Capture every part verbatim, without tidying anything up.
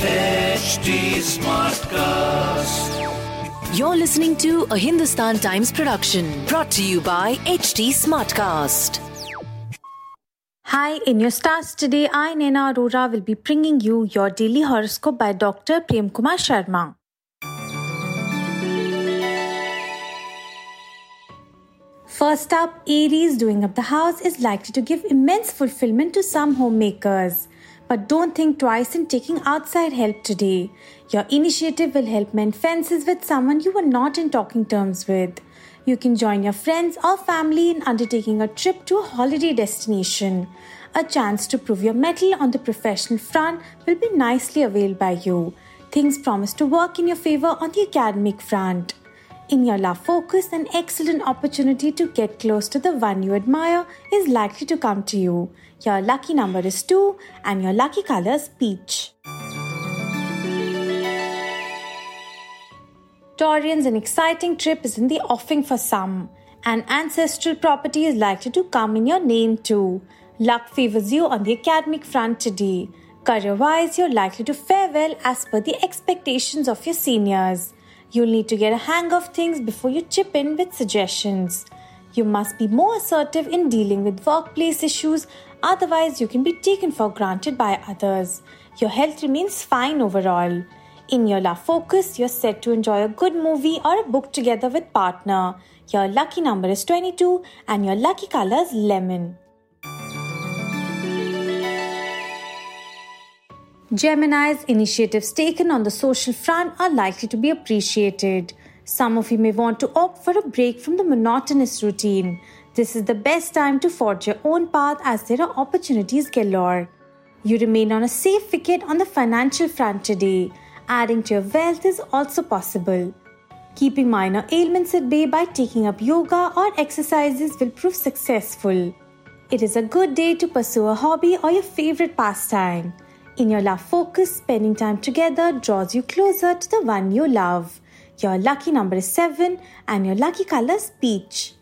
H T Smartcast. You're listening to a Hindustan Times production. Brought to you by H T Smartcast. Hi, in your stars today, I, Naina Arora, will be bringing you your daily horoscope by Doctor Prem Kumar Sharma. First up, Aries doing up the house is likely to give immense fulfillment to some homemakers. But don't think twice in taking outside help today. Your initiative will help mend fences with someone you were not in talking terms with. You can join your friends or family in undertaking a trip to a holiday destination. A chance to prove your mettle on the professional front will be nicely availed by you. Things promise to work in your favor on the academic front. In your love focus, an excellent opportunity to get close to the one you admire is likely to come to you. Your lucky number is two and your lucky color is peach. Taurians, an exciting trip is in the offing for some. An ancestral property is likely to come in your name too. Luck favors you on the academic front today. Career-wise, you're likely to fare well as per the expectations of your seniors. You'll need to get a hang of things before you chip in with suggestions. You must be more assertive in dealing with workplace issues, otherwise you can be taken for granted by others. Your health remains fine overall. In your love focus, you're set to enjoy a good movie or a book together with partner. Your lucky number is twenty-two and your lucky color is lemon. Gemini's, initiatives taken on the social front are likely to be appreciated. Some of you may want to opt for a break from the monotonous routine. This is the best time to forge your own path as there are opportunities galore. You remain on a safe wicket on the financial front today. Adding to your wealth is also possible. Keeping minor ailments at bay by taking up yoga or exercises will prove successful. It is a good day to pursue a hobby or your favorite pastime. In your love focus, spending time together draws you closer to the one you love. Your lucky number is seven and your lucky color is peach.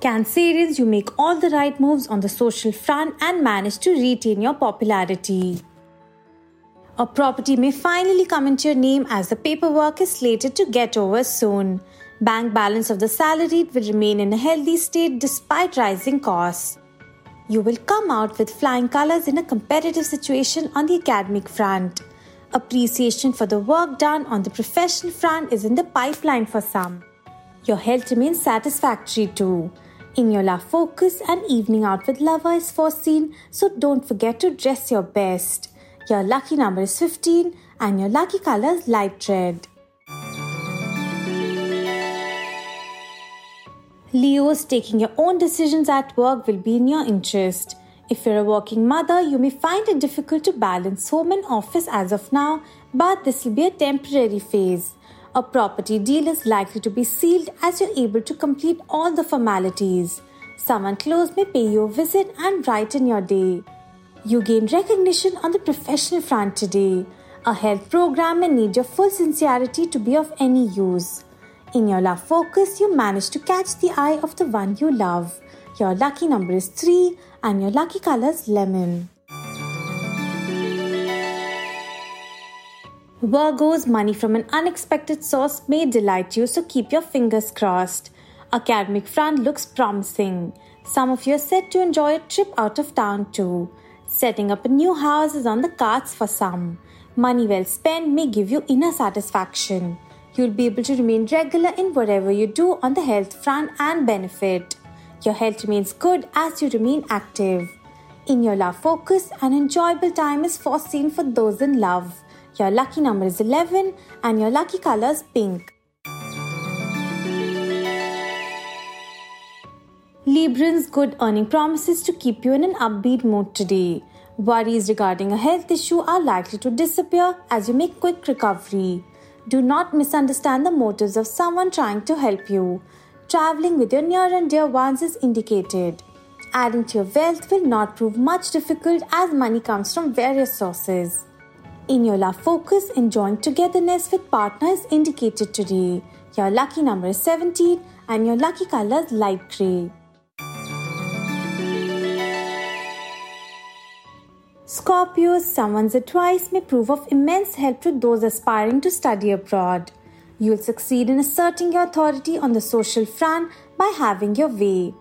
Cancerians, you make all the right moves on the social front and manage to retain your popularity. A property may finally come into your name as the paperwork is slated to get over soon. Bank balance of the salaried will remain in a healthy state despite rising costs. You will come out with flying colors in a competitive situation on the academic front. Appreciation for the work done on the professional front is in the pipeline for some. Your health remains satisfactory too. In your love focus, an evening out with lover is foreseen, so don't forget to dress your best. Your lucky number is fifteen and your lucky color is light red. Leos, taking your own decisions at work will be in your interest. If you're a working mother, you may find it difficult to balance home and office as of now, but this will be a temporary phase. A property deal is likely to be sealed as you're able to complete all the formalities. Someone close may pay you a visit and brighten your day. You gain recognition on the professional front today. A health program may need your full sincerity to be of any use. In your love focus, you manage to catch the eye of the one you love. Your lucky number is three and your lucky color is lemon. Virgos, money from an unexpected source may delight you, so keep your fingers crossed. Academic front looks promising. Some of you are set to enjoy a trip out of town too. Setting up a new house is on the cards for some. Money well spent may give you inner satisfaction. You'll be able to remain regular in whatever you do on the health front and benefit. Your health remains good as you remain active. In your love focus, an enjoyable time is foreseen for those in love. Your lucky number is eleven and your lucky color is pink. Librans' good earning promises to keep you in an upbeat mood today. Worries regarding a health issue are likely to disappear as you make quick recovery. Do not misunderstand the motives of someone trying to help you. Traveling with your near and dear ones is indicated. Adding to your wealth will not prove much difficult as money comes from various sources. In your love focus, enjoying togetherness with partner is indicated today. Your lucky number is seventeen and your lucky color is light grey. Scorpios, someone's advice may prove of immense help to those aspiring to study abroad. You'll succeed in asserting your authority on the social front by having your way.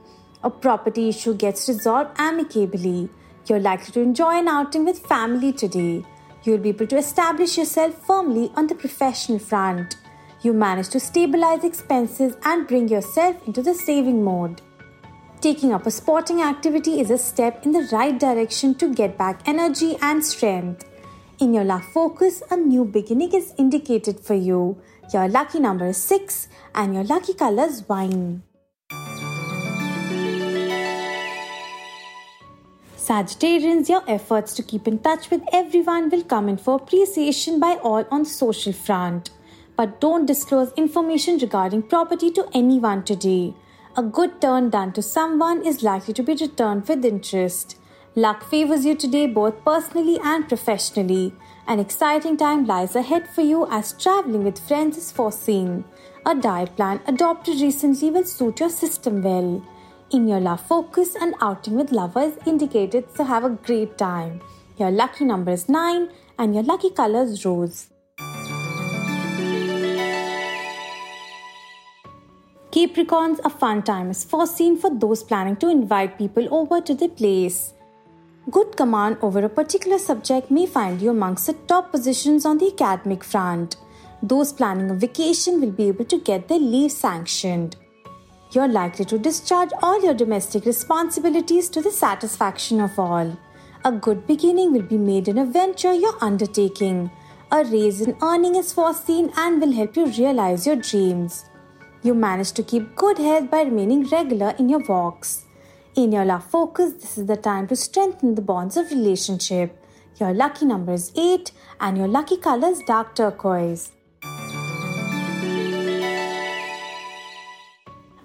A property issue gets resolved amicably. You're likely to enjoy an outing with family today. You'll be able to establish yourself firmly on the professional front. You manage to stabilize expenses and bring yourself into the saving mode. Taking up a sporting activity is a step in the right direction to get back energy and strength. In your love focus, a new beginning is indicated for you. Your lucky number is six and your lucky color is wine. Sagittarians, your efforts to keep in touch with everyone will come in for appreciation by all on the social front. But don't disclose information regarding property to anyone today. A good turn done to someone is likely to be returned with interest. Luck favors you today both personally and professionally. An exciting time lies ahead for you as traveling with friends is foreseen. A diet plan adopted recently will suit your system well. In your love focus, an outing with lover is indicated, so have a great time. Your lucky number is nine and your lucky color is rose. Capricorns, a fun time is foreseen for those planning to invite people over to their place. Good command over a particular subject may find you amongst the top positions on the academic front. Those planning a vacation will be able to get their leave sanctioned. You're likely to discharge all your domestic responsibilities to the satisfaction of all. A good beginning will be made in a venture you're undertaking. A raise in earning is foreseen and will help you realize your dreams. You manage to keep good health by remaining regular in your walks. In your love focus, this is the time to strengthen the bonds of relationship. Your lucky number is eight and your lucky color is dark turquoise.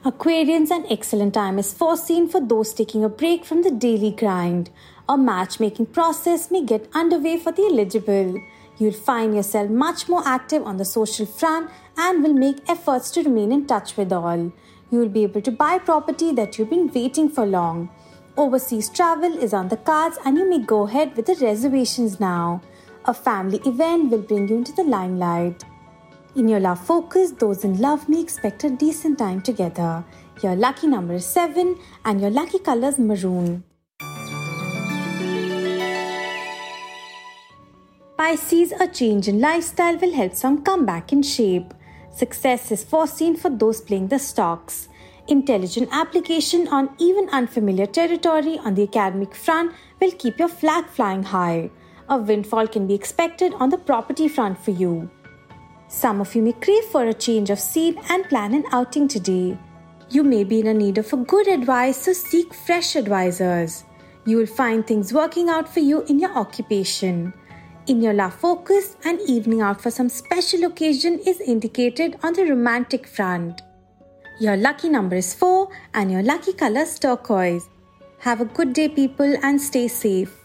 Aquarians, an excellent time is foreseen for those taking a break from the daily grind. A matchmaking process may get underway for the eligible. You'll find yourself much more active on the social front and will make efforts to remain in touch with all. You'll be able to buy property that you've been waiting for long. Overseas travel is on the cards and you may go ahead with the reservations now. A family event will bring you into the limelight. In your love focus, those in love may expect a decent time together. Your lucky number is seven and your lucky color is maroon. Pisces, a change in lifestyle will help some come back in shape. Success is foreseen for those playing the stocks. Intelligent application on even unfamiliar territory on the academic front will keep your flag flying high. A windfall can be expected on the property front for you. Some of you may crave for a change of scene and plan an outing today. You may be in need of a good advice, so seek fresh advisors. You will find things working out for you in your occupation. In your love focus, an evening out for some special occasion is indicated on the romantic front. Your lucky number is four and your lucky color is turquoise. Have a good day, people, and stay safe.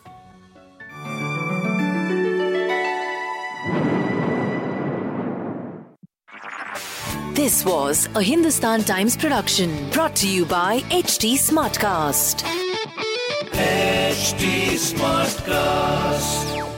This was a Hindustan Times production brought to you by H T Smartcast. H T Smartcast.